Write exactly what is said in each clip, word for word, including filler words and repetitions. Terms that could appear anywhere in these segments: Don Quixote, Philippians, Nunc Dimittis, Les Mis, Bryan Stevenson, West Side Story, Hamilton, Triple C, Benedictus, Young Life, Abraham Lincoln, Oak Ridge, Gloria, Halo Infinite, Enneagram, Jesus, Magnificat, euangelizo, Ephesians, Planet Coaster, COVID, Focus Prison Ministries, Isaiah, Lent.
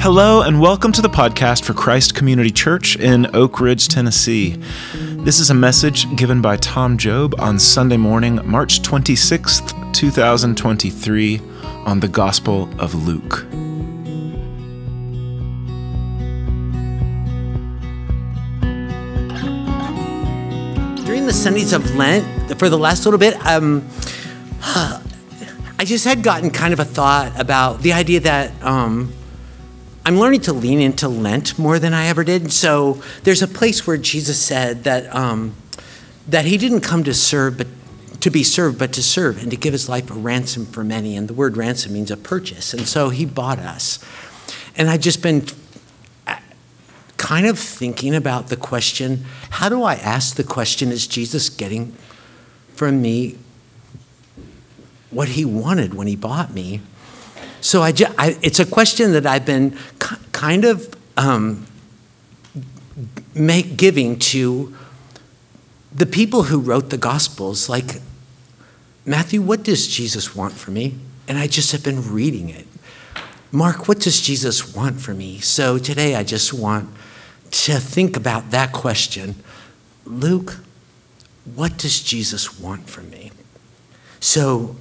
Hello, and welcome to the podcast for Christ Community Church in Oak Ridge, Tennessee. This is a message given by Tom Job on Sunday morning, March twenty-sixth, two thousand twenty-three, on the Gospel of Luke. During the Sundays of Lent, for the last little bit, um, I just had gotten kind of a thought about the idea that um, I'm learning to lean into Lent more than I ever did. So there's a place where Jesus said that um, that he didn't come to serve, but to be served, but to serve and to give his life a ransom for many. And the word ransom means a purchase. And so he bought us. And I've just been kind of thinking about the question, how do I ask the question, is Jesus getting from me what he wanted when he bought me? So I, ju- I it's a question that I've been k- kind of um, make, giving to the people who wrote the Gospels. Like, Matthew, what does Jesus want from me? And I just have been reading it. Mark, what does Jesus want from me? So today I just want to think about that question. Luke, what does Jesus want from me? So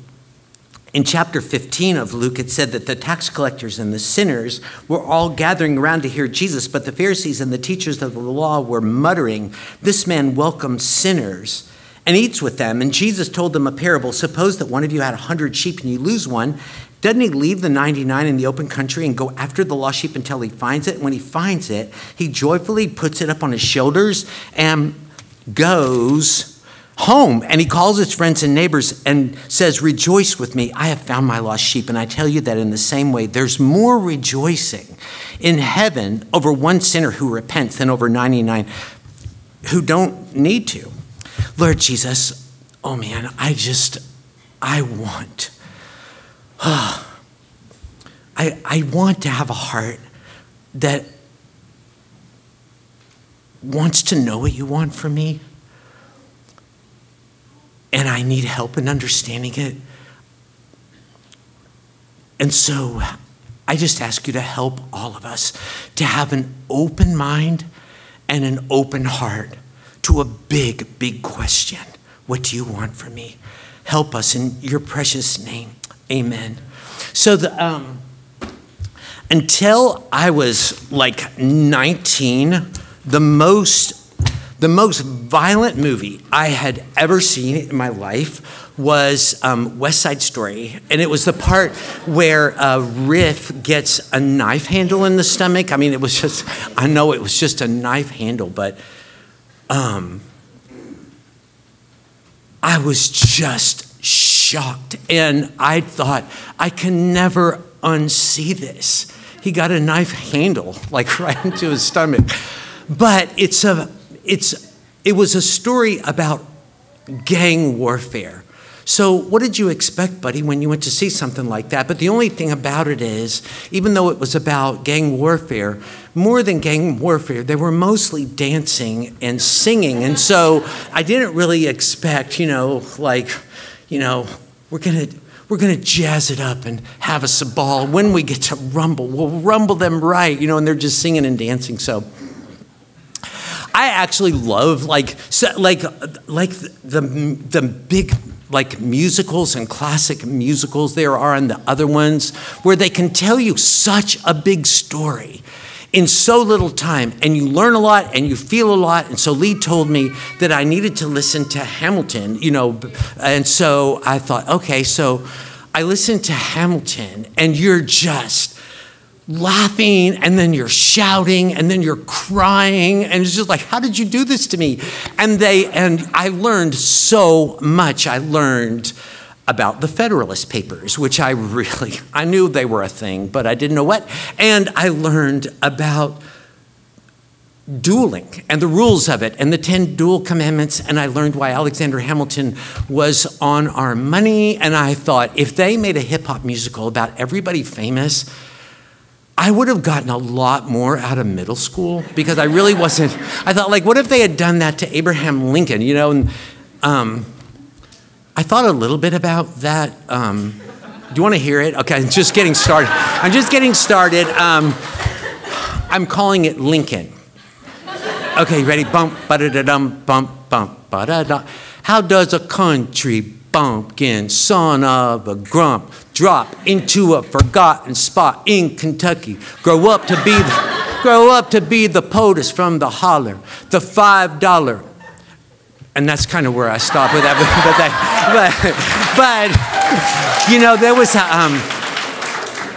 in chapter fifteen of Luke, it said that the tax collectors and the sinners were all gathering around to hear Jesus, but the Pharisees and the teachers of the law were muttering, "This man welcomes sinners and eats with them." And Jesus told them a parable. Suppose that one of you had a hundred sheep and you lose one. Doesn't he leave the ninety-nine in the open country and go after the lost sheep until he finds it? And when he finds it, he joyfully puts it up on his shoulders and goes home, and he calls his friends and neighbors and says, "Rejoice with me, I have found my lost sheep." And I tell you that in the same way, there's more rejoicing in heaven over one sinner who repents than over ninety-nine who don't need to. Lord Jesus, oh man, I just, I want, oh, I, I want to have a heart that wants to know what you want from me. And I need help in understanding it. And so I just ask you to help all of us to have an open mind and an open heart to a big, big question. What do you want from me? Help us in your precious name. Amen. So the, um, until I was like nineteen, the most The most violent movie I had ever seen in my life was um, West Side Story. And it was the part where uh, Riff gets a knife handle in the stomach. I mean, it was just, I know it was just a knife handle, but um, I was just shocked. And I thought, I can never unsee this. He got a knife handle, like right into his stomach. But it's a, It's it was a story about gang warfare. So what did you expect, buddy, when you went to see something like that? But the only thing about it is, even though it was about gang warfare, more than gang warfare, they were mostly dancing and singing. And so I didn't really expect, you know, like, you know, we're gonna we're gonna jazz it up and have us a ball. When we get to rumble, we'll rumble them right, you know, and they're just singing and dancing. So I actually love like like like the the big like musicals and classic musicals there are, and the other ones where they can tell you such a big story in so little time, and you learn a lot and you feel a lot. And so Lee told me that I needed to listen to Hamilton, you know, and so I thought, okay, so I listened to Hamilton, and you're just laughing, and then you're shouting, and then you're crying, and it's just like, how did you do this to me? And they and I learned so much. I learned about the Federalist Papers, which I really, I knew they were a thing, but I didn't know what. And I learned about dueling and the rules of it and the ten duel commandments. And I learned why Alexander Hamilton was on our money. And I thought, if they made a hip hop musical about everybody famous, I would have gotten a lot more out of middle school, because I really wasn't. I thought, like, what if they had done that to Abraham Lincoln, you know? And um, I thought a little bit about that um, Do you want to hear it? Okay, I'm just getting started. I'm just getting started. Um, I'm calling it Lincoln. Okay, ready? Bump, ba-da-da-dum, bump, bump, ba-da-da. How does a country bumpkin, son of a grump, drop into a forgotten spot in Kentucky, grow up to be the, grow up to be the POTUS from the holler, the five dollar, and that's kind of where I stopped with that, but, that, but, but you know, there was, um,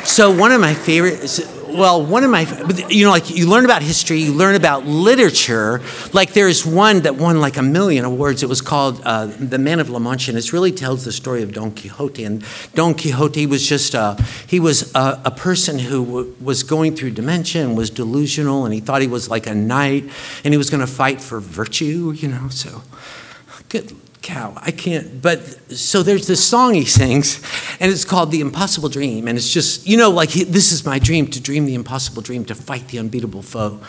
so one of my favorites, Well, one of my, you know, like you learn about history, you learn about literature. Like there's one that won like a million awards. It was called uh, The Man of La Mancha, and it really tells the story of Don Quixote. And Don Quixote was just, a, he was a, a person who w- was going through dementia and was delusional, and he thought he was like a knight, and he was going to fight for virtue, you know, so good cow, I can't, but so there's this song he sings, and it's called The Impossible Dream, and it's just, you know, like, he, this is my dream, to dream the impossible dream, to fight the unbeatable foe,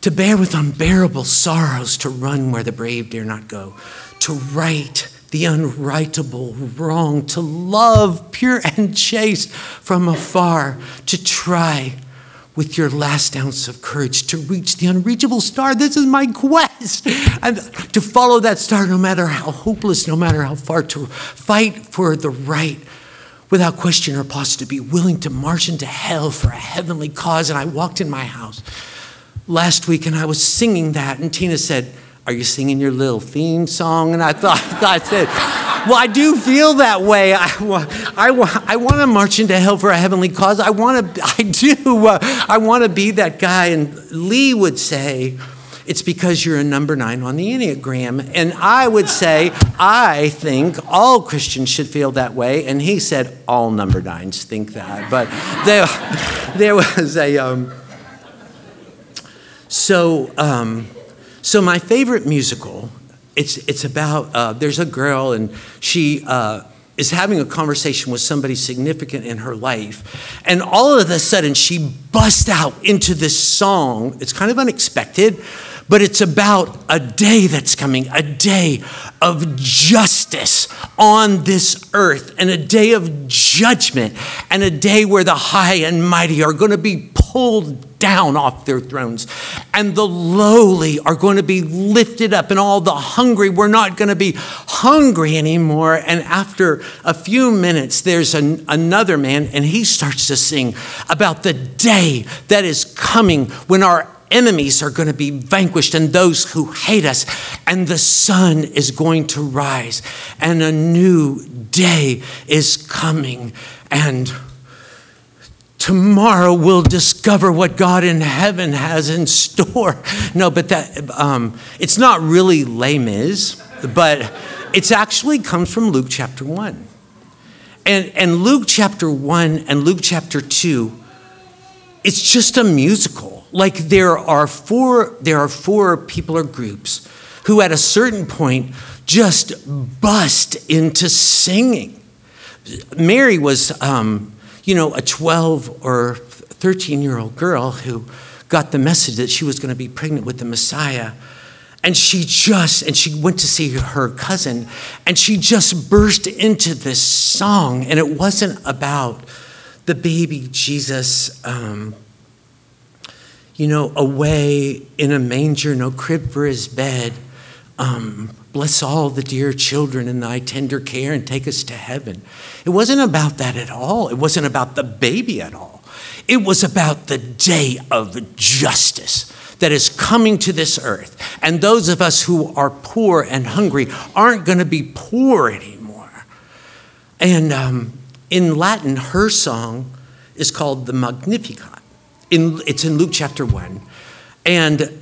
to bear with unbearable sorrows, to run where the brave dare not go, to right the unrightable wrong, to love pure and chaste from afar, to try with your last ounce of courage to reach the unreachable star. This is my quest. And to follow that star, no matter how hopeless, no matter how far, to fight for the right without question or pause, to be willing to march into hell for a heavenly cause. And I walked in my house last week and I was singing that, and Tina said, "Are you singing your little theme song?" And I thought, I said, well, I do feel that way. I, I, I want to march into hell for a heavenly cause. I want to, I do. Uh, I want to be that guy. And Lee would say, it's because you're a number nine on the Enneagram. And I would say, I think all Christians should feel that way. And he said, all number nines think that. But there, there was a, um, so, um, so my favorite musical, It's it's about, uh, there's a girl, and she uh, is having a conversation with somebody significant in her life. And all of a sudden, she busts out into this song. It's kind of unexpected, but it's about a day that's coming, a day of justice on this earth, and a day of judgment, and a day where the high and mighty are going to be pulled down off their thrones, and the lowly are going to be lifted up, and all the hungry, we're not going to be hungry anymore. And after a few minutes, there's an, another man, and he starts to sing about the day that is coming when our enemies are going to be vanquished, and those who hate us, and the sun is going to rise, and a new day is coming, and tomorrow we'll discover what God in heaven has in store. No, but that um, it's not really Les Mis, but it's actually comes from Luke chapter one. And, and Luke chapter one and Luke chapter two, it's just a musical. Like there are four, there are four people or groups who at a certain point just bust into singing. Mary was... Um, you know, a twelve or thirteen-year-old girl who got the message that she was going to be pregnant with the Messiah. And she just, and she went to see her cousin, and she just burst into this song. And it wasn't about the baby Jesus, um, you know, away in a manger, no crib for his bed. Um, bless all the dear children in thy tender care and take us to heaven. It wasn't about that at all. It wasn't about the baby at all. It was about the day of justice that is coming to this earth. And those of us who are poor and hungry aren't going to be poor anymore. And um, in Latin, her song is called the Magnificat. In, it's in Luke chapter one. And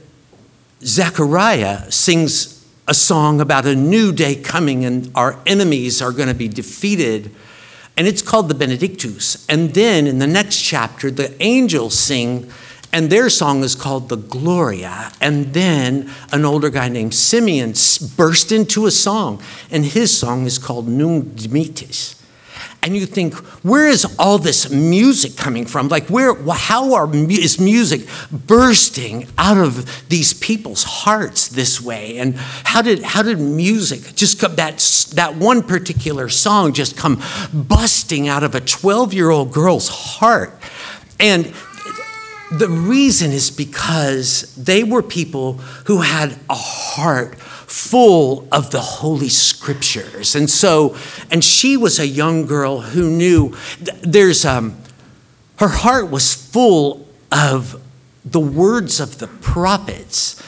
Zechariah sings a song about a new day coming, and our enemies are going to be defeated. And it's called the Benedictus. And then in the next chapter, the angels sing, and their song is called the Gloria. And then an older guy named Simeon burst into a song, and his song is called Nunc Dimittis. and you think, where is all this music coming from? Like, where, how are, is music bursting out of these people's hearts this way? And how did, how did music just come, that, that one particular song just come busting out of a twelve-year-old girl's heart? And the reason is because they were people who had a heart full of the Holy Scriptures. And so, and she was a young girl who knew there's, um, her heart was full of the words of the prophets.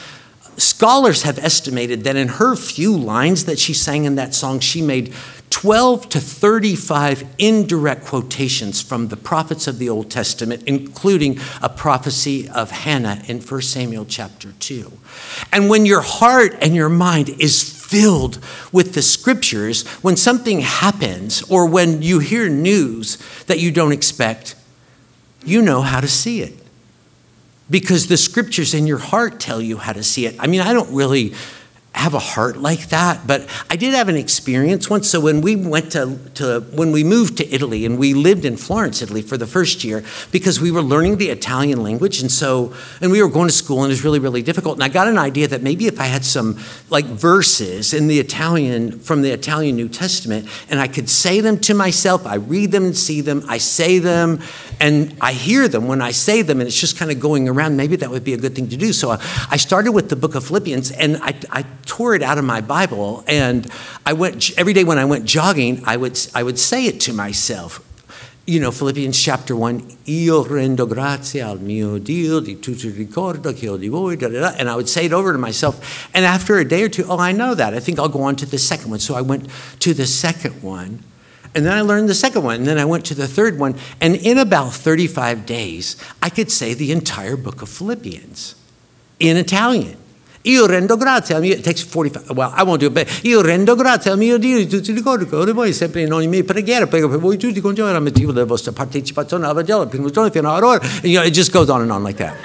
Scholars have estimated that in her few lines that she sang in that song, she made twelve to thirty-five indirect quotations from the prophets of the Old Testament, including a prophecy of Hannah in First Samuel chapter two. And when your heart and your mind is filled with the scriptures, when something happens or when you hear news that you don't expect, you know how to see it, because the scriptures in your heart tell you how to see it. I mean, I don't really have a heart like that, but I did have an experience once. So when we went to, to, when we moved to Italy, and we lived in Florence, Italy for the first year, because we were learning the Italian language. And so, and we were going to school, and it was really, really difficult. And I got an idea that maybe if I had some like verses in the Italian, from the Italian New Testament, and I could say them to myself, I read them and see them, I say them, and I hear them when I say them, and it's just kind of going around, maybe that would be a good thing to do. So I, I started with the book of Philippians, and I, I tore it out of my Bible, and I went every day when I went jogging, I would I would say it to myself. You know, Philippians chapter one, Io rendo grazie al mio Dio di tutto ricordo che ho di voi, da, da, da. And I would say it over to myself. And after a day or two, oh, I know that. I think I'll go on to the second one. So I went to the second one, and then I learned the second one, and then I went to the third one. And in about thirty-five days, I could say the entire book of Philippians in Italian. Io rendo grazie al mio... It takes forty-five... Well, I won't do it, but... Io rendo grazie al mio Dio di tutti i ricordi che ho di voi, sempre in ogni mia preghiera, prego per voi tutti con gioia, motivo della vostra partecipazione alla Vangelo, prima giorno fino all'ora. You know, it just goes on and on like that.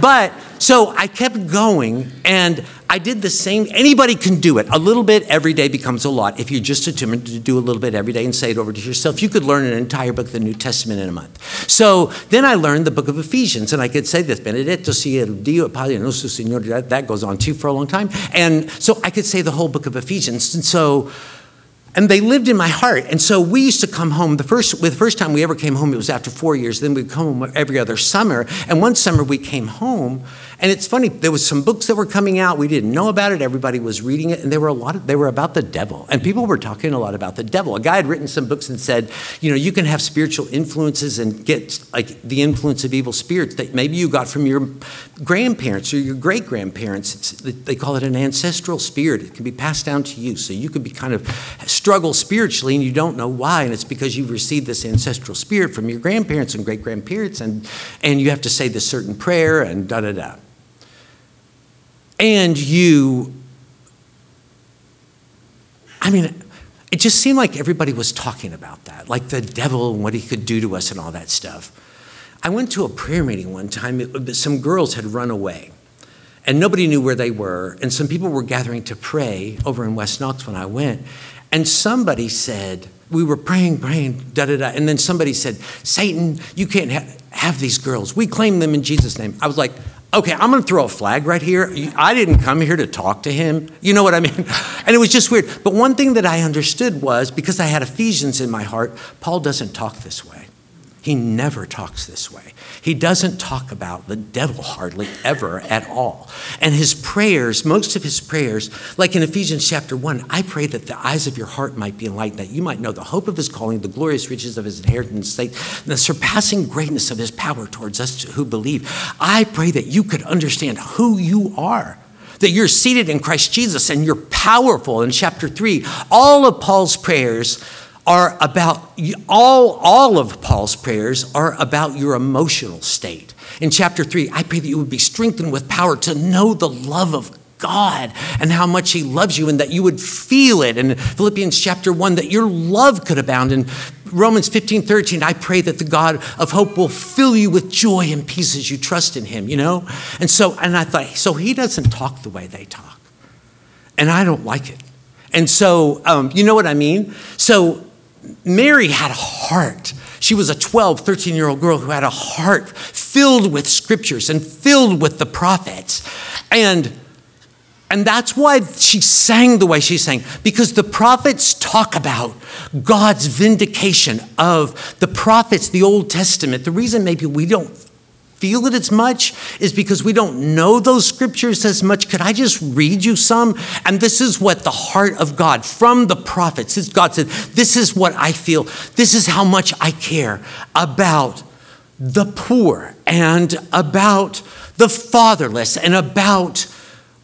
But, so I kept going, and I did the same. Anybody can do it. A little bit every day becomes a lot. If you're just determined to do a little bit every day and say it over to yourself, you could learn an entire book of the New Testament in a month. So then I learned the book of Ephesians, and I could say this, Benedictus, Dio, Padre nostro Signore, that, that goes on too for a long time. And so I could say the whole book of Ephesians. And so, and they lived in my heart. And so we used to come home. The first, the first time we ever came home, it was after four years. Then we'd come home every other summer. And one summer we came home. And it's funny, there was some books that were coming out. We didn't know about it. Everybody was reading it. And there were a lot of, they were about the devil. And people were talking a lot about the devil. A guy had written some books and said, you know, you can have spiritual influences and get like the influence of evil spirits that maybe you got from your grandparents or your great-grandparents. It's, they call it an ancestral spirit. It can be passed down to you. So you could be kind of struggle spiritually and you don't know why. And it's because you've received this ancestral spirit from your grandparents and great-grandparents. And, and you have to say this certain prayer and da-da-da. And you, I mean, it just seemed like everybody was talking about that, like the devil and what he could do to us and all that stuff. I went to a prayer meeting one time. It, some girls had run away, and nobody knew where they were. And some people were gathering to pray over in West Knox when I went. And somebody said, we were praying, praying, da-da-da. And then somebody said, Satan, you can't ha- have these girls. We claim them in Jesus' name. I was like, okay, I'm going to throw a flag right here. I didn't come here to talk to him. You know what I mean? And it was just weird. But one thing that I understood was, because I had Ephesians in my heart, Paul doesn't talk this way. He never talks this way. He doesn't talk about the devil hardly ever at all. And his prayers, most of his prayers, like in Ephesians chapter one, I pray that the eyes of your heart might be enlightened, that you might know the hope of his calling, the glorious riches of his inheritance, the surpassing greatness of his power towards us who believe. I pray that you could understand who you are, that you're seated in Christ Jesus and you're powerful. In chapter three, all of Paul's prayers are about, all, all of Paul's prayers are about your emotional state. In chapter three, I pray that you would be strengthened with power to know the love of God and how much he loves you and that you would feel it. In Philippians chapter one, that your love could abound. In Romans fifteen thirteen, I pray that the God of hope will fill you with joy and peace as you trust in him, you know? And so, and I thought, so he doesn't talk the way they talk. And I don't like it. And so, um, you know what I mean? So, Mary had a heart. She was a twelve, thirteen-year-old girl who had a heart filled with scriptures and filled with the prophets. And, and that's why she sang the way she sang, because the prophets talk about God's vindication of the prophets, the Old Testament. The reason maybe we don't feel it as much is because we don't know those scriptures as much. Could I just read you some? And this is what the heart of God from the prophets is. God said, this is what I feel. This is how much I care about the poor and about the fatherless and about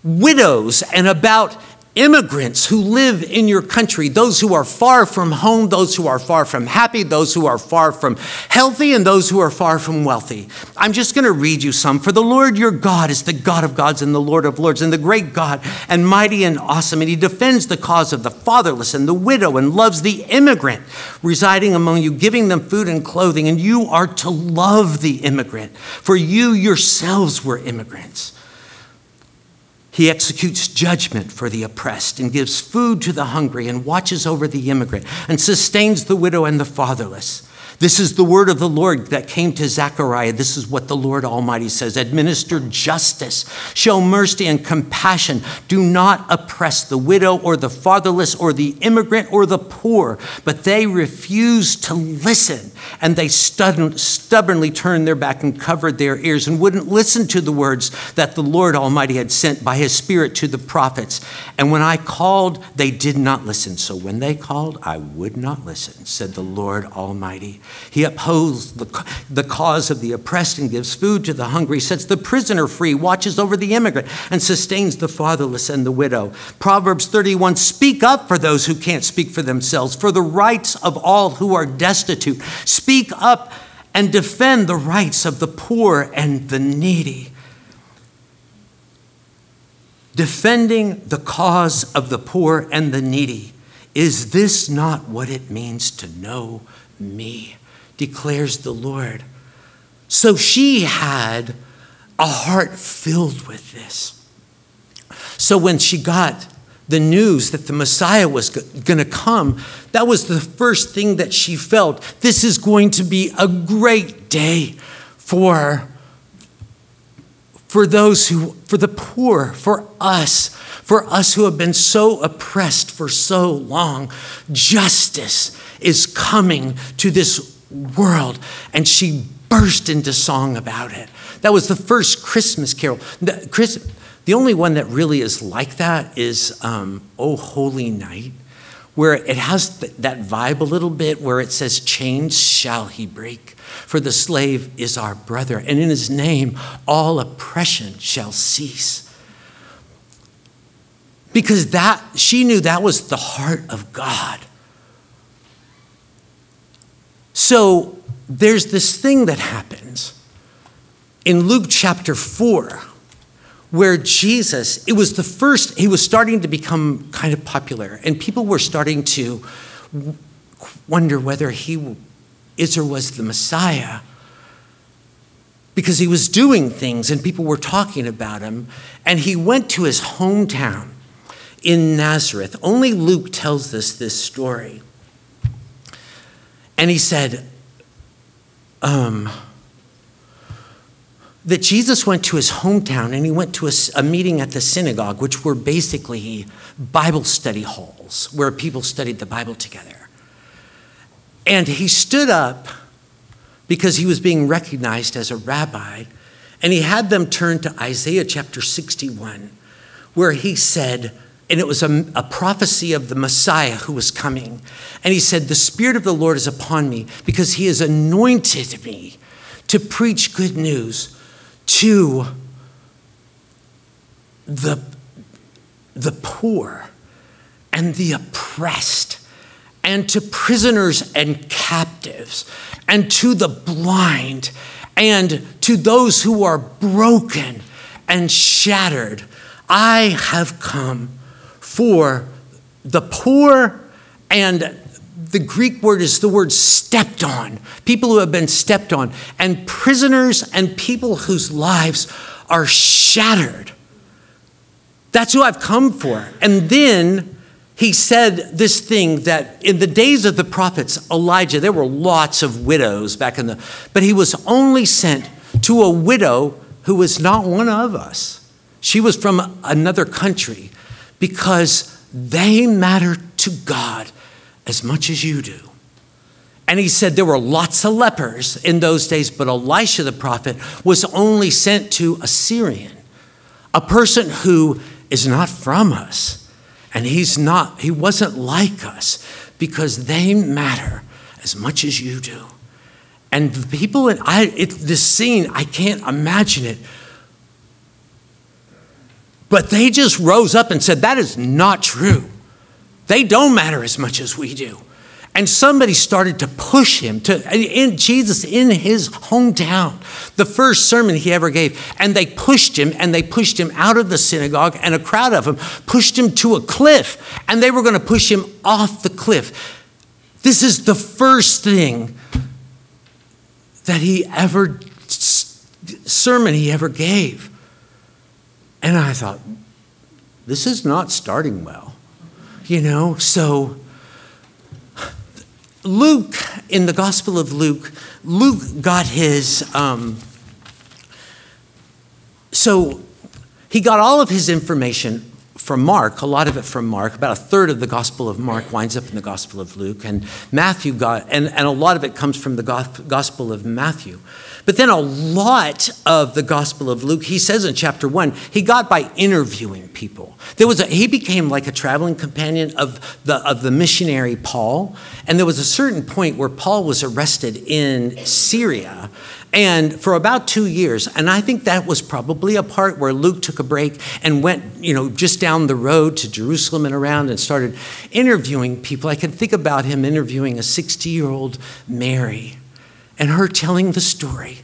widows and about immigrants who live in your country, those who are far from home, those who are far from happy, those who are far from healthy, and those who are far from wealthy. I'm just going to read you some. For the Lord your God is the God of gods and the Lord of lords and the great God and mighty and awesome. And he defends the cause of the fatherless and the widow and loves the immigrant residing among you, giving them food and clothing. And you are to love the immigrant, for you yourselves were immigrants. He executes judgment for the oppressed and gives food to the hungry and watches over the immigrant and sustains the widow and the fatherless. This is the word of the Lord that came to Zechariah. This is what the Lord Almighty says. Administer justice, show mercy and compassion. Do not oppress the widow or the fatherless or the immigrant or the poor, but they refuse to listen. And they stubbornly turned their back and covered their ears and wouldn't listen to the words that the Lord Almighty had sent by his Spirit to the prophets. And when I called, they did not listen. So when they called, I would not listen, said the Lord Almighty. He upholds the, the cause of the oppressed and gives food to the hungry, sets the prisoner free, watches over the immigrant, and sustains the fatherless and the widow. Proverbs thirty-one, speak up for those who can't speak for themselves, for the rights of all who are destitute. Speak up and defend the rights of the poor and the needy. Defending the cause of the poor and the needy. Is this not what it means to know me? Declares the Lord. So she had a heart filled with this. So when she got the news that the Messiah was going to come, that was the first thing that she felt. This is going to be a great day for, for those who, for the poor, for us, for us who have been so oppressed for so long. Justice is coming to this world. And she burst into song about it. That was the first Christmas carol. The, Christ, the only one that really is like that is um, O Holy Night, where it has th- that vibe a little bit, where it says, chains shall he break, for the slave is our brother, and in his name all oppression shall cease. Because that, she knew that was the heart of God. So there's this thing that happens in Luke chapter four, where Jesus, it was the first, he was starting to become kind of popular, and people were starting to wonder whether he is or was the Messiah, because he was doing things and people were talking about him. And he went to his hometown in Nazareth. Only Luke tells us this story. And he said, um, that Jesus went to his hometown and he went to a, a meeting at the synagogue, which were basically Bible study halls where people studied the Bible together. And he stood up because he was being recognized as a rabbi, and he had them turn to Isaiah chapter sixty-one, where he said, and it was a, a prophecy of the Messiah who was coming. And he said, the Spirit of the Lord is upon me because he has anointed me to preach good news to the, the poor and the oppressed, and to prisoners and captives, and to the blind, and to those who are broken and shattered. I have come for the poor, and the Greek word is the word stepped on, people who have been stepped on, and prisoners and people whose lives are shattered. That's who I've come for. And then he said this thing that in the days of the prophets, Elijah, there were lots of widows back in the, but he was only sent to a widow who was not one of us. She was from another country because they matter to God as much as you do. And he said there were lots of lepers in those days, but Elisha the prophet was only sent to a Syrian, a person who is not from us. And he's not, he wasn't like us because they matter as much as you do. And the people in I, it, this scene, I can't imagine it. But they just rose up and said, that is not true. They don't matter as much as we do. And somebody started to push him to in Jesus in his hometown, the first sermon he ever gave. And they pushed him and they pushed him out of the synagogue, and a crowd of them pushed him to a cliff, and they were going to push him off the cliff. This is the first thing that he ever, sermon he ever gave. And I thought, this is not starting well, you know, so Luke, in the Gospel of Luke, Luke got his, um, so he got all of his information from Mark, a lot of it from Mark. About a third of the Gospel of Mark winds up in the Gospel of Luke, and Matthew got, and, and a lot of it comes from the Gospel of Matthew. But then a lot of the Gospel of Luke, he says in chapter one, he got by interviewing people. There was a, he became like a traveling companion of the, of the missionary Paul. And there was a certain point where Paul was arrested in Syria and for about two years. And I think that was probably a part where Luke took a break and went, you know, just down the road to Jerusalem and around and started interviewing people. I can think about him interviewing a sixty-year-old Mary, and her telling the story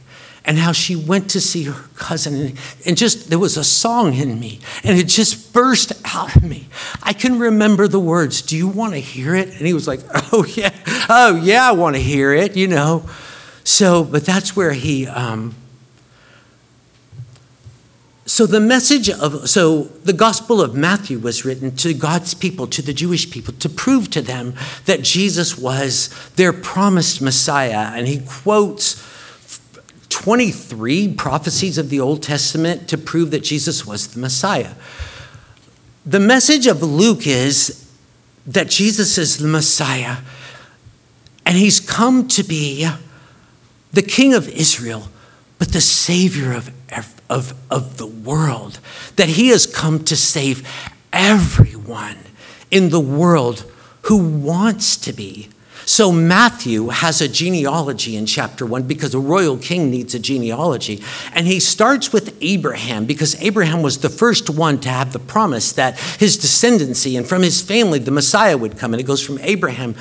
and how she went to see her cousin. And, and just, there was a song in me and it just burst out of me. I can remember the words. Do you want to hear it? And he was like, oh yeah, oh yeah, I want to hear it, you know. So, but that's where he, um, so the message of, so the Gospel of Matthew was written to God's people, to the Jewish people, to prove to them that Jesus was their promised Messiah. And he quotes twenty-three prophecies of the Old Testament to prove that Jesus was the Messiah. The message of Luke is that Jesus is the Messiah, and he's come to be the King of Israel, but the Savior of of of the world, that he has come to save everyone in the world who wants to be. So Matthew has a genealogy in chapter one because a royal king needs a genealogy. And he starts with Abraham because Abraham was the first one to have the promise that his descendancy and from his family, the Messiah would come. And it goes from Abraham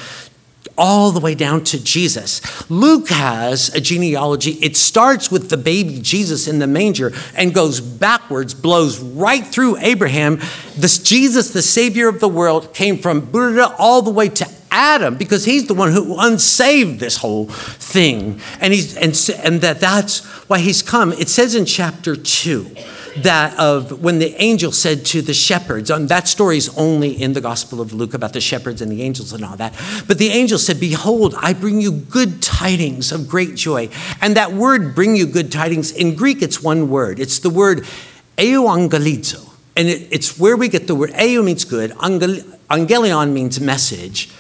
all the way down to Jesus. Luke has a genealogy. It starts with the baby Jesus in the manger and goes backwards, blows right through Abraham. This Jesus, the Savior of the world, came from Buddha all the way to Adam because he's the one who unsaved this whole thing. And he's and, and that that's why he's come. It says in chapter two that of when the angel said to the shepherds, and that story is only in the Gospel of Luke about the shepherds and the angels and all that. But the angel said, behold, I bring you good tidings of great joy. And that word, bring you good tidings, in Greek, it's one word. It's the word euangelizo. And it, it's where we get the word, eu means good, angelion means message.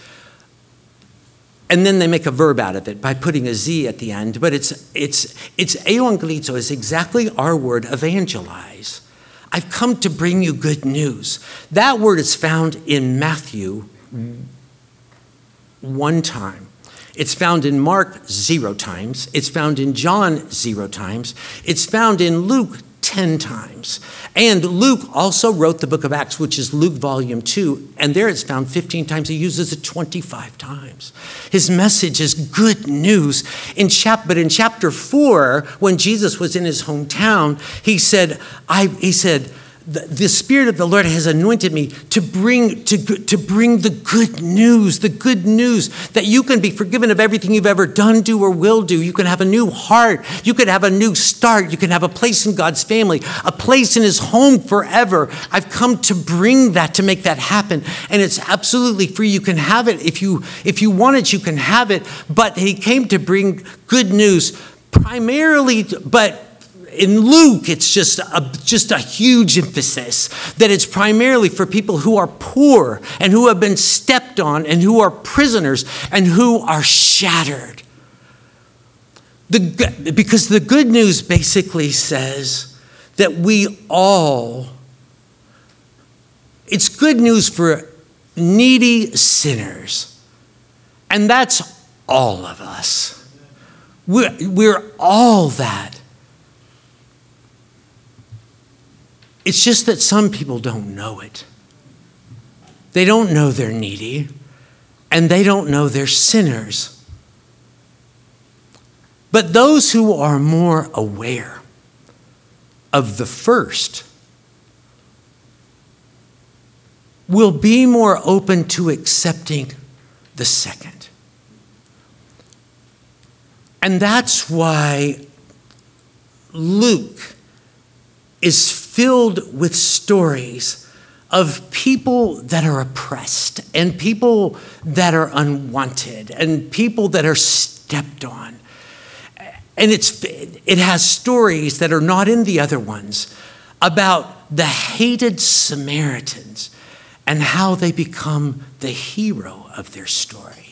And then they make a verb out of it by putting a Z at the end. But it's it's it's euangelizo is exactly our word, evangelize. I've come to bring you good news. That word is found in Matthew one time. It's found in Mark zero times. It's found in John zero times. It's found in Luke ten times. And Luke also wrote the book of Acts, which is Luke volume two, and there it's found fifteen times. He uses it twenty-five times. His message is good news. In chap- but in chapter four, when Jesus was in his hometown, he said, I, he said, the, the Spirit of the Lord has anointed me to bring, to, to bring the good news, the good news that you can be forgiven of everything you've ever done, do, or will do. You can have a new heart. You can have a new start. You can have a place in God's family, a place in his home forever. I've come to bring that, to make that happen. And it's absolutely free. You can have it. If you, if you want it, you can have it. But he came to bring good news primarily, but in Luke, it's just a, just a huge emphasis that it's primarily for people who are poor and who have been stepped on and who are prisoners and who are shattered. The, because the good news basically says that we all, it's good news for needy sinners. And that's all of us. We're, we're all that. It's just that some people don't know it. They don't know they're needy, and they don't know they're sinners. But those who are more aware of the first will be more open to accepting the second. And that's why Luke is filled with stories of people that are oppressed and people that are unwanted and people that are stepped on. And it's, it has stories that are not in the other ones about the hated Samaritans and how they become the hero of their story.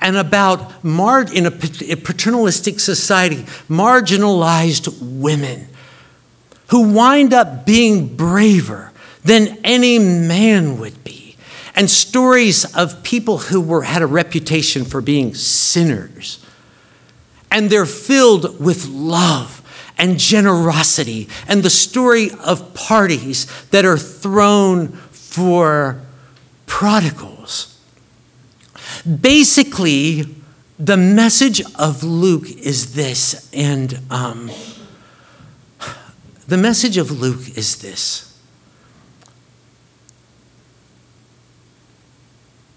And about, mar- in a paternalistic society, marginalized women who wind up being braver than any man would be, and stories of people who were, had a reputation for being sinners. And they're filled with love and generosity, and the story of parties that are thrown for prodigals. Basically, the message of Luke is this, and um, The message of Luke is this,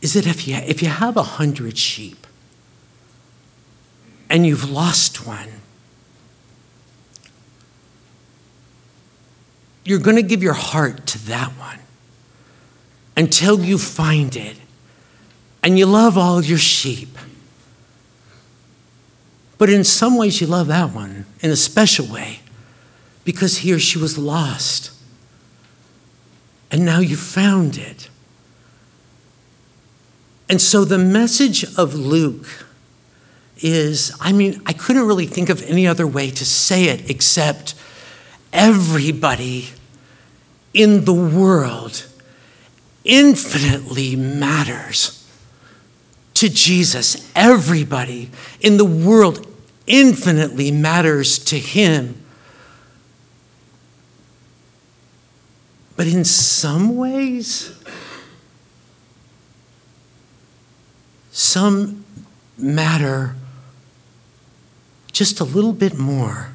is that if you, if you have a hundred sheep and you've lost one, you're going to give your heart to that one until you find it, and you love all your sheep. But in some ways you love that one in a special way, because he or she was lost, and now you found it. And so the message of Luke is, I mean, I couldn't really think of any other way to say it except everybody in the world infinitely matters to Jesus. Everybody in the world infinitely matters to him. But in some ways, some matter just a little bit more,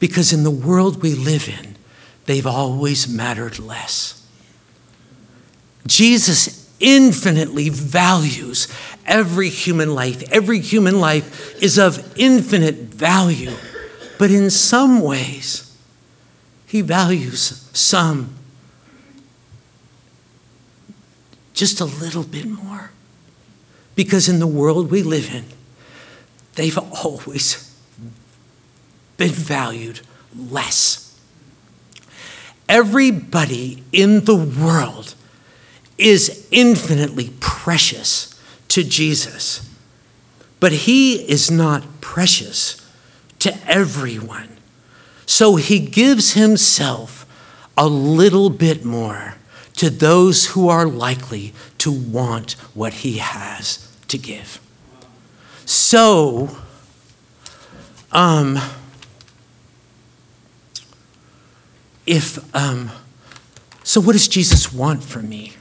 because in the world we live in, they've always mattered less. Jesus infinitely values every human life. Every human life is of infinite value, but in some ways, he values some just a little bit more, because in the world we live in, they've always been valued less. Everybody in the world is infinitely precious to Jesus, but he is not precious to everyone. So he gives himself a little bit more to those who are likely to want what he has to give. So, um, if, um, so what does Jesus want from me?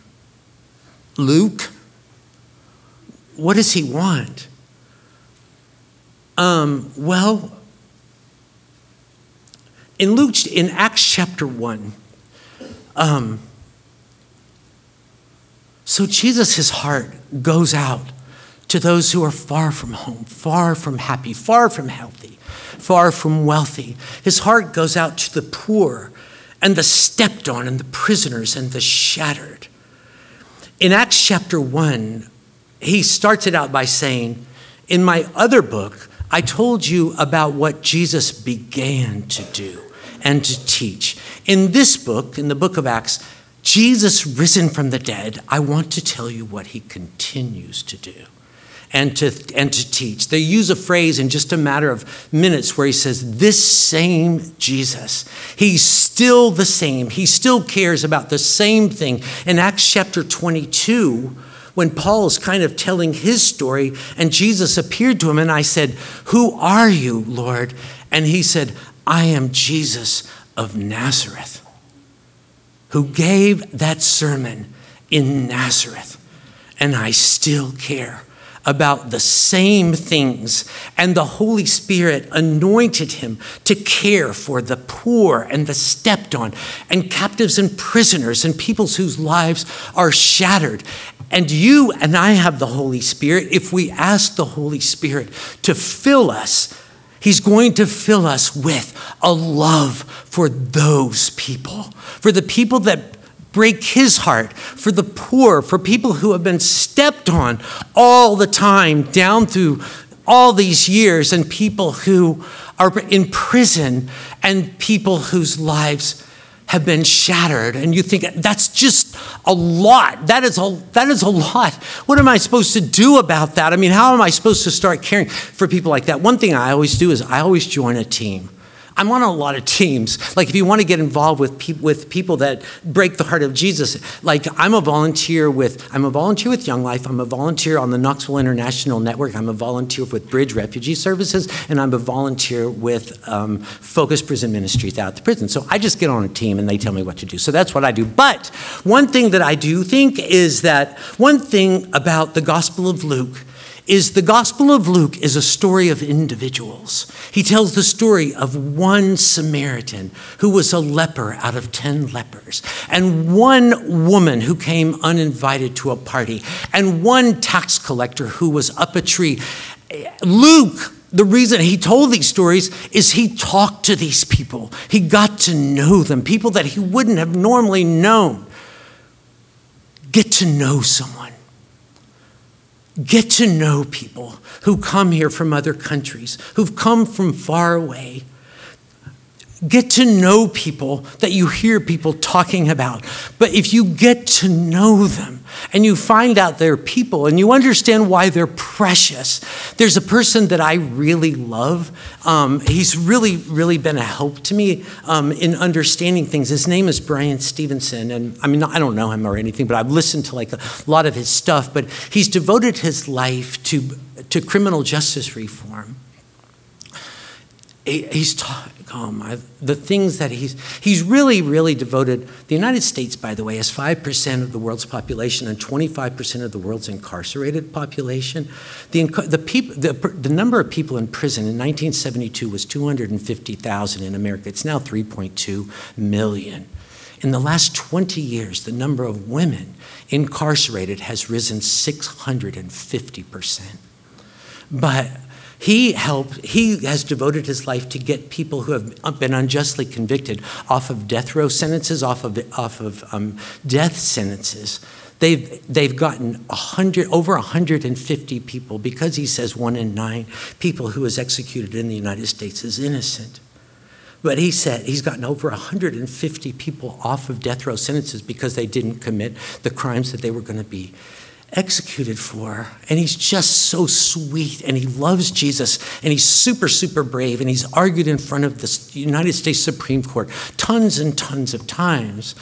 Luke, what does he want? Um, well, In Luke, in Acts chapter one, Um, so Jesus, his heart goes out to those who are far from home, far from happy, far from healthy, far from wealthy. His heart goes out to the poor and the stepped on and the prisoners and the shattered. In Acts chapter one, he starts it out by saying, in my other book, I told you about what Jesus began to do and to teach. In this book, in the book of Acts, Jesus risen from the dead, I want to tell you what he continues to do and to, and to teach. They use a phrase in just a matter of minutes where he says, this same Jesus, he's still the same. He still cares about the same thing. In Acts chapter twenty-two, when Paul is kind of telling his story, and Jesus appeared to him, and I said, who are you, Lord? And he said, I am Jesus of Nazareth, who gave that sermon in Nazareth. And I still care about the same things. And the Holy Spirit anointed him to care for the poor and the stepped on and captives and prisoners and people whose lives are shattered. And you and I have the Holy Spirit. If we ask the Holy Spirit to fill us, he's going to fill us with a love for those people, for the people that break his heart, for the poor, for people who have been stepped on all the time down through all these years, and people who are in prison and people whose lives have been shattered. And you think, that's just a lot. That is a, that is a lot. What am I supposed to do about that? I mean, how am I supposed to start caring for people like that? One thing I always do is I always join a team. I'm on a lot of teams. Like, if you want to get involved with pe- with people that break the heart of Jesus, like I'm a volunteer with I'm a volunteer with Young Life. I'm a volunteer on the Knoxville International Network. I'm a volunteer with Bridge Refugee Services, and I'm a volunteer with um, Focus Prison Ministries out at the prison. So I just get on a team, and they tell me what to do. So that's what I do. But one thing that I do think is that one thing about the Gospel of Luke is the Gospel of Luke is a story of individuals. He tells the story of one Samaritan who was a leper out of ten lepers, and one woman who came uninvited to a party, and one tax collector who was up a tree. Luke, the reason he told these stories is he talked to these people. He got to know them, people that he wouldn't have normally known. Get to know someone. Get to know people who come here from other countries, who've come from far away. Get to know people that you hear people talking about. But if you get to know them and you find out they're people and you understand why they're precious, there's a person that I really love. Um, he's really, really been a help to me um, in understanding things. His name is Bryan Stevenson. And I mean, I don't know him or anything, but I've listened to like a lot of his stuff. But he's devoted his life to, to criminal justice reform. He's taught, oh my, the things that he's, he's really, really devoted. The United States, by the way, has five percent of the world's population and twenty-five percent of the world's incarcerated population. The, the, peop, the, the number of people in prison in nineteen seventy-two was two hundred fifty thousand in America. It's now three point two million. In the last twenty years, the number of women incarcerated has risen six hundred fifty percent. But He helped, he has devoted his life to get people who have been unjustly convicted off of death row sentences, off of off of um, death sentences. They've they've gotten a hundred over one hundred fifty people, because he says one in nine people who is executed in the United States is innocent. But he said he's gotten over one hundred fifty people off of death row sentences because they didn't commit the crimes that they were going to be executed for. And he's just so sweet, and he loves Jesus, and he's super, super brave, and he's argued in front of the United States Supreme Court tons and tons of times.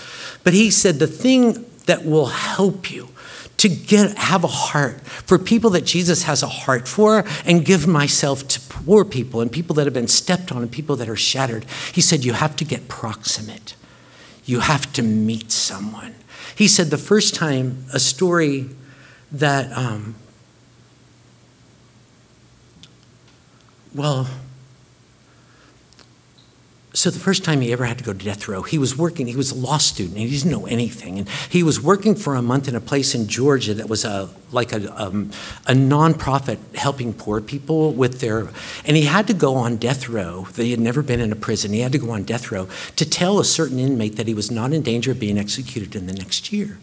But he said the thing that will help you to get have a heart for people that Jesus has a heart for, and give myself to poor people and people that have been stepped on and people that are shattered, he said you have to get proximate. You have to meet someone. He said the first time a story that, um, well, So the first time he ever had to go to death row, he was working, he was a law student, and he didn't know anything. And he was working for a month in a place in Georgia that was a like a, um, a nonprofit helping poor people with their, and he had to go on death row. He had never been in a prison. He had to go on death row to tell a certain inmate that he was not in danger of being executed in the next year.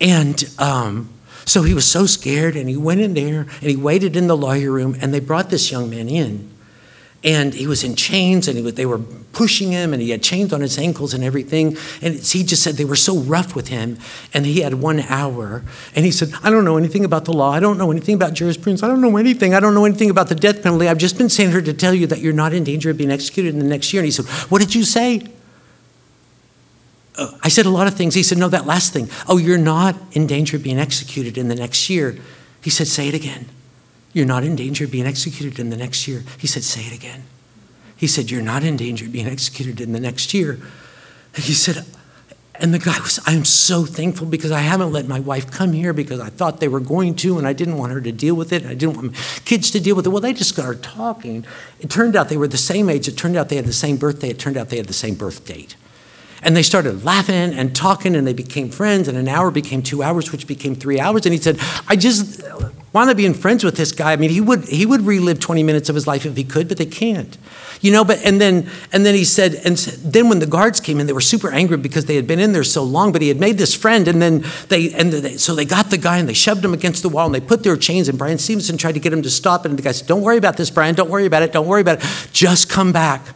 And um, so he was so scared, and he went in there, and he waited in the lawyer room, and they brought this young man in. And he was in chains, and he was, they were pushing him, and he had chains on his ankles and everything. And he just said they were so rough with him, and he had one hour. And he said, I don't know anything about the law. I don't know anything about jurisprudence. I don't know anything. I don't know anything about the death penalty. I've just been sent here to tell you that you're not in danger of being executed in the next year. And he said, what did you say? Uh, I said a lot of things. He said, no, that last thing. Oh, you're not in danger of being executed in the next year. He said, say it again. You're not in danger of being executed in the next year. He said, say it again. He said, you're not in danger of being executed in the next year. And he said, and the guy was, I'm so thankful because I haven't let my wife come here because I thought they were going to, and I didn't want her to deal with it. And I didn't want my kids to deal with it. Well, they just started talking. It turned out they were the same age. It turned out they had the same birthday. It turned out they had the same birth date. And they started laughing and talking, and they became friends, and an hour became two hours, which became three hours. And he said, I just wound up being friends with this guy. I mean, he would he would relive twenty minutes of his life if he could, but they can't. You know, but and then and then he said, and then when the guards came in, they were super angry because they had been in there so long, but he had made this friend, and then they and they, so they got the guy and they shoved him against the wall and they put their chains, and Bryan Stevenson tried to get him to stop, and the guy said, don't worry about this, Bryan, don't worry about it, don't worry about it. Just come back.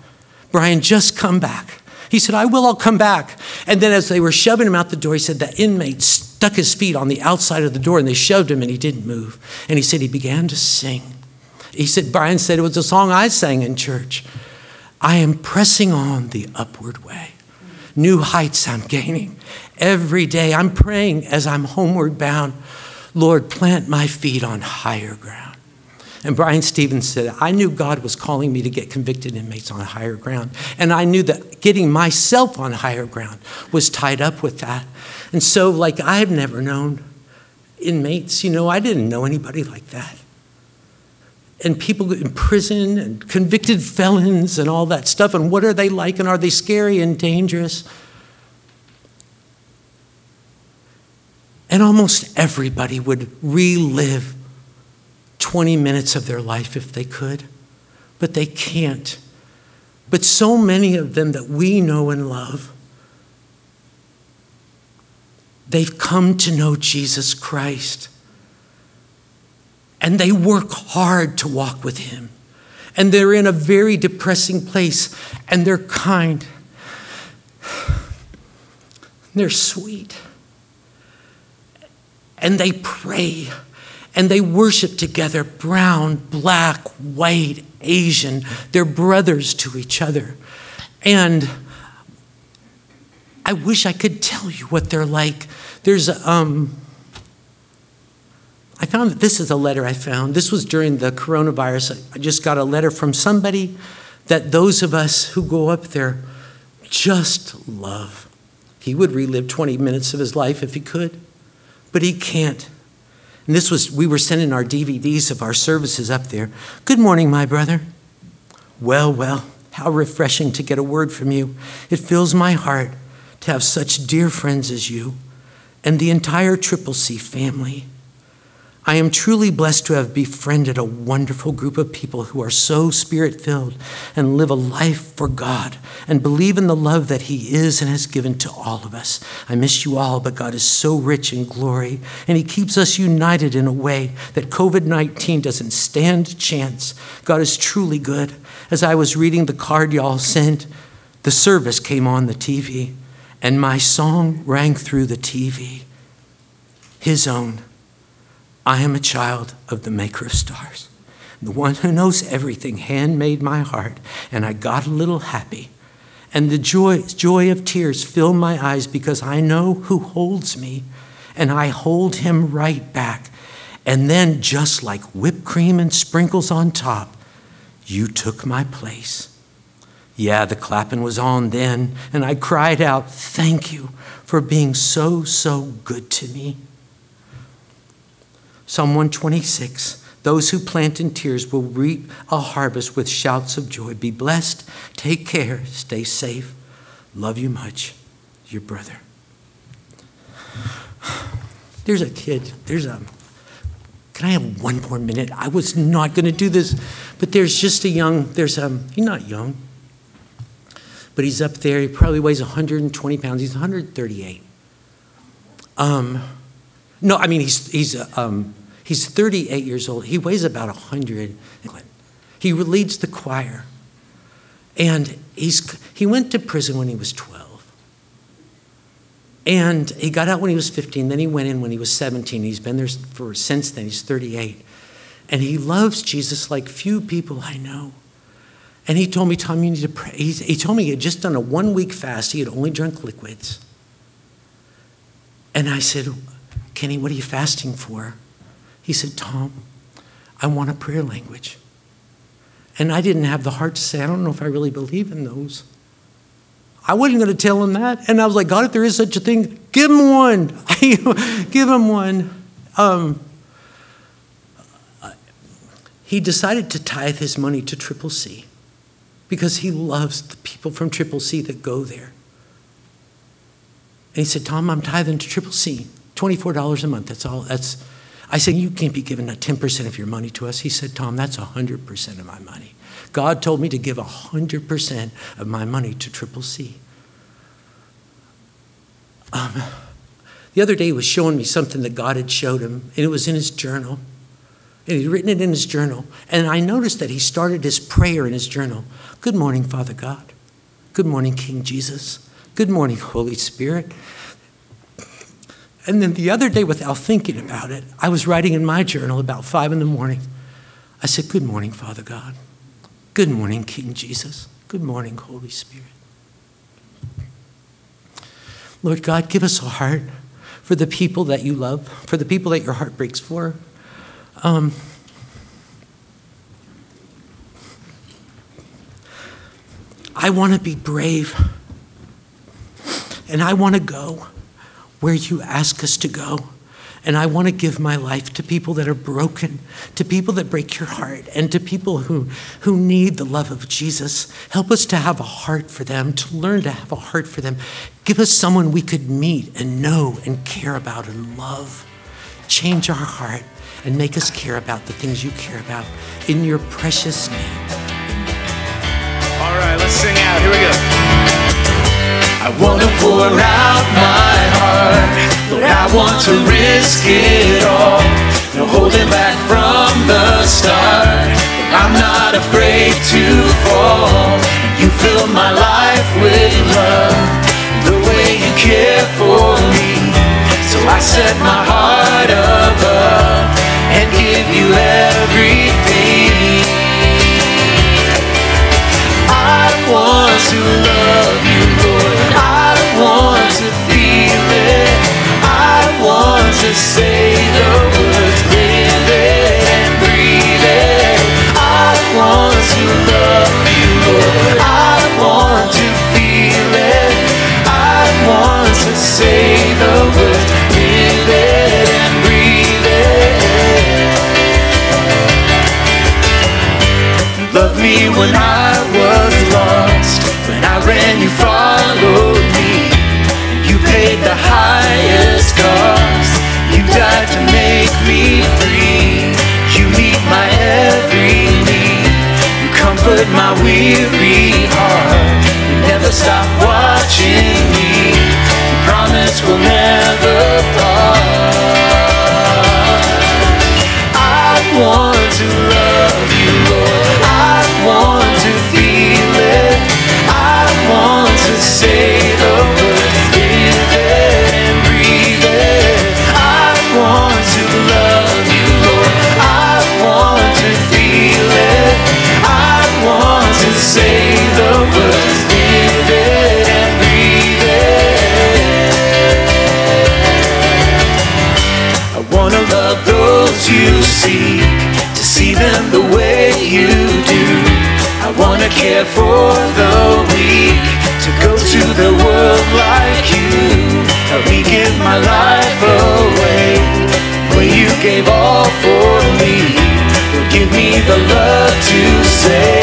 Bryan, just come back. He said, I will, I'll come back. And then as they were shoving him out the door, he said, the inmate stuck his feet on the outside of the door, and they shoved him, and he didn't move. And he said, he began to sing. He said, Bryan said, it was a song I sang in church. I am pressing on the upward way. New heights I'm gaining. Every day I'm praying as I'm homeward bound. Lord, plant my feet on higher ground. And Bryan Stevenson said, I knew God was calling me to get convicted inmates on higher ground. And I knew that getting myself on higher ground was tied up with that. And so, like, I had never known inmates. You know, I didn't know anybody like that. And people in prison and convicted felons and all that stuff. And what are they like? And are they scary and dangerous? And almost everybody would relive twenty minutes of their life if they could, but they can't. But so many of them that we know and love, they've come to know Jesus Christ. And they work hard to walk with him. And they're in a very depressing place, and they're kind. They're sweet. And they pray. And they worship together, brown, black, white, Asian. They're brothers to each other. And I wish I could tell you what they're like. There's, um, I found that this is a letter I found. This was during the coronavirus. I just got a letter from somebody that those of us who go up there just love. He would relive twenty minutes of his life if he could, but he can't. And this was, we were sending our D V Ds of our services up there. Good morning, my brother. Well, well, how refreshing to get a word from you. It fills my heart to have such dear friends as you and the entire Triple C family. I am truly blessed to have befriended a wonderful group of people who are so spirit-filled and live a life for God and believe in the love that he is and has given to all of us. I miss you all, but God is so rich in glory, and he keeps us united in a way that COVID nineteen doesn't stand a chance. God is truly good. As I was reading the card y'all sent, the service came on the T V, and my song rang through the T V, his own. I am a child of the maker of stars. The one who knows everything handmade my heart, and I got a little happy. And the joy, joy of tears filled my eyes because I know who holds me, and I hold him right back. And then just like whipped cream and sprinkles on top, you took my place. Yeah, the clapping was on then, and I cried out, thank you for being so, so good to me. Psalm one twenty-six, Those who plant in tears will reap a harvest with shouts of joy. Be blessed. Take care. Stay safe. Love you much. Your brother. There's a kid. There's a... Can I have one more minute? I was not going to do this, but there's just a young... There's um. He's not young, but he's up there. He probably weighs one hundred twenty pounds. He's one hundred thirty-eight. Um, no, I mean, he's he's um, he's thirty-eight years old. He weighs about one hundred. He leads the choir. And he's he went to prison when he was twelve. And he got out when he was fifteen. Then he went in when he was seventeen. He's been there for since then. He's thirty-eight. And he loves Jesus like few people I know. And he told me, Tom, you need to pray. He, he told me he had just done a one-week fast. He had only drunk liquids. And I said, Kenny, what are you fasting for? He said, Tom, I want a prayer language. And I didn't have the heart to say, I don't know if I really believe in those. I wasn't going to tell him that. And I was like, God, if there is such a thing, give him one. Give him one. Um, he decided to tithe his money to Triple C, because he loves the people from Triple C that go there. And he said, Tom, I'm tithing to Triple C, twenty-four dollars a month. That's all. That's. I said, you can't be giving ten percent of your money to us. He said, Tom, that's one hundred percent of my money. God told me to give one hundred percent of my money to Triple C. Um, the other day he was showing me something that God had showed him, and it was in his journal. And he'd written it in his journal. And I noticed that he started his prayer in his journal. Good morning, Father God. Good morning, King Jesus. Good morning, Holy Spirit. And then the other day, without thinking about it, I was writing in my journal about five in the morning. I said, good morning, Father God. Good morning, King Jesus. Good morning, Holy Spirit. Lord God, give us a heart for the people that you love, for the people that your heart breaks for. Um, I want to be brave, and I want to go where you ask us to go, and I want to give my life to people that are broken, to people that break your heart, and to people who, who need the love of Jesus. Help us to have a heart for them, to learn to have a heart for them. Give us someone we could meet and know and care about and love. Change our heart and make us care about the things you care about. In your precious name. All right, let's sing out. Here we go. I want to pour out my heart. Lord, I want to risk it all. No holding back from the start. I'm not afraid to fall. You fill my life with love, the way you care for me. So I set my heart above and give you everything. I want to love you, Lord. I want to feel it. I want to say the words, live it and breathe it. I want to love you, Lord. I want to feel it. I want to say the words, live it and breathe it. Love me when I was lost, when I ran, you followed me. You paid the highest cost. You died to make me free. You meet my every need. You comfort my weary heart. You never stop watching me. Your promise will never part. I want to love you, Lord. I want to feel it. I want to say the words, live it and breathe it. I want to love you, Lord. I want to feel it. I want to say the words, live it and breathe it. I want to love those you seek, to see them the way you do. I want to care for the weak, to go to the world like you. Help me give my life away, when you gave all for me. me the love to say.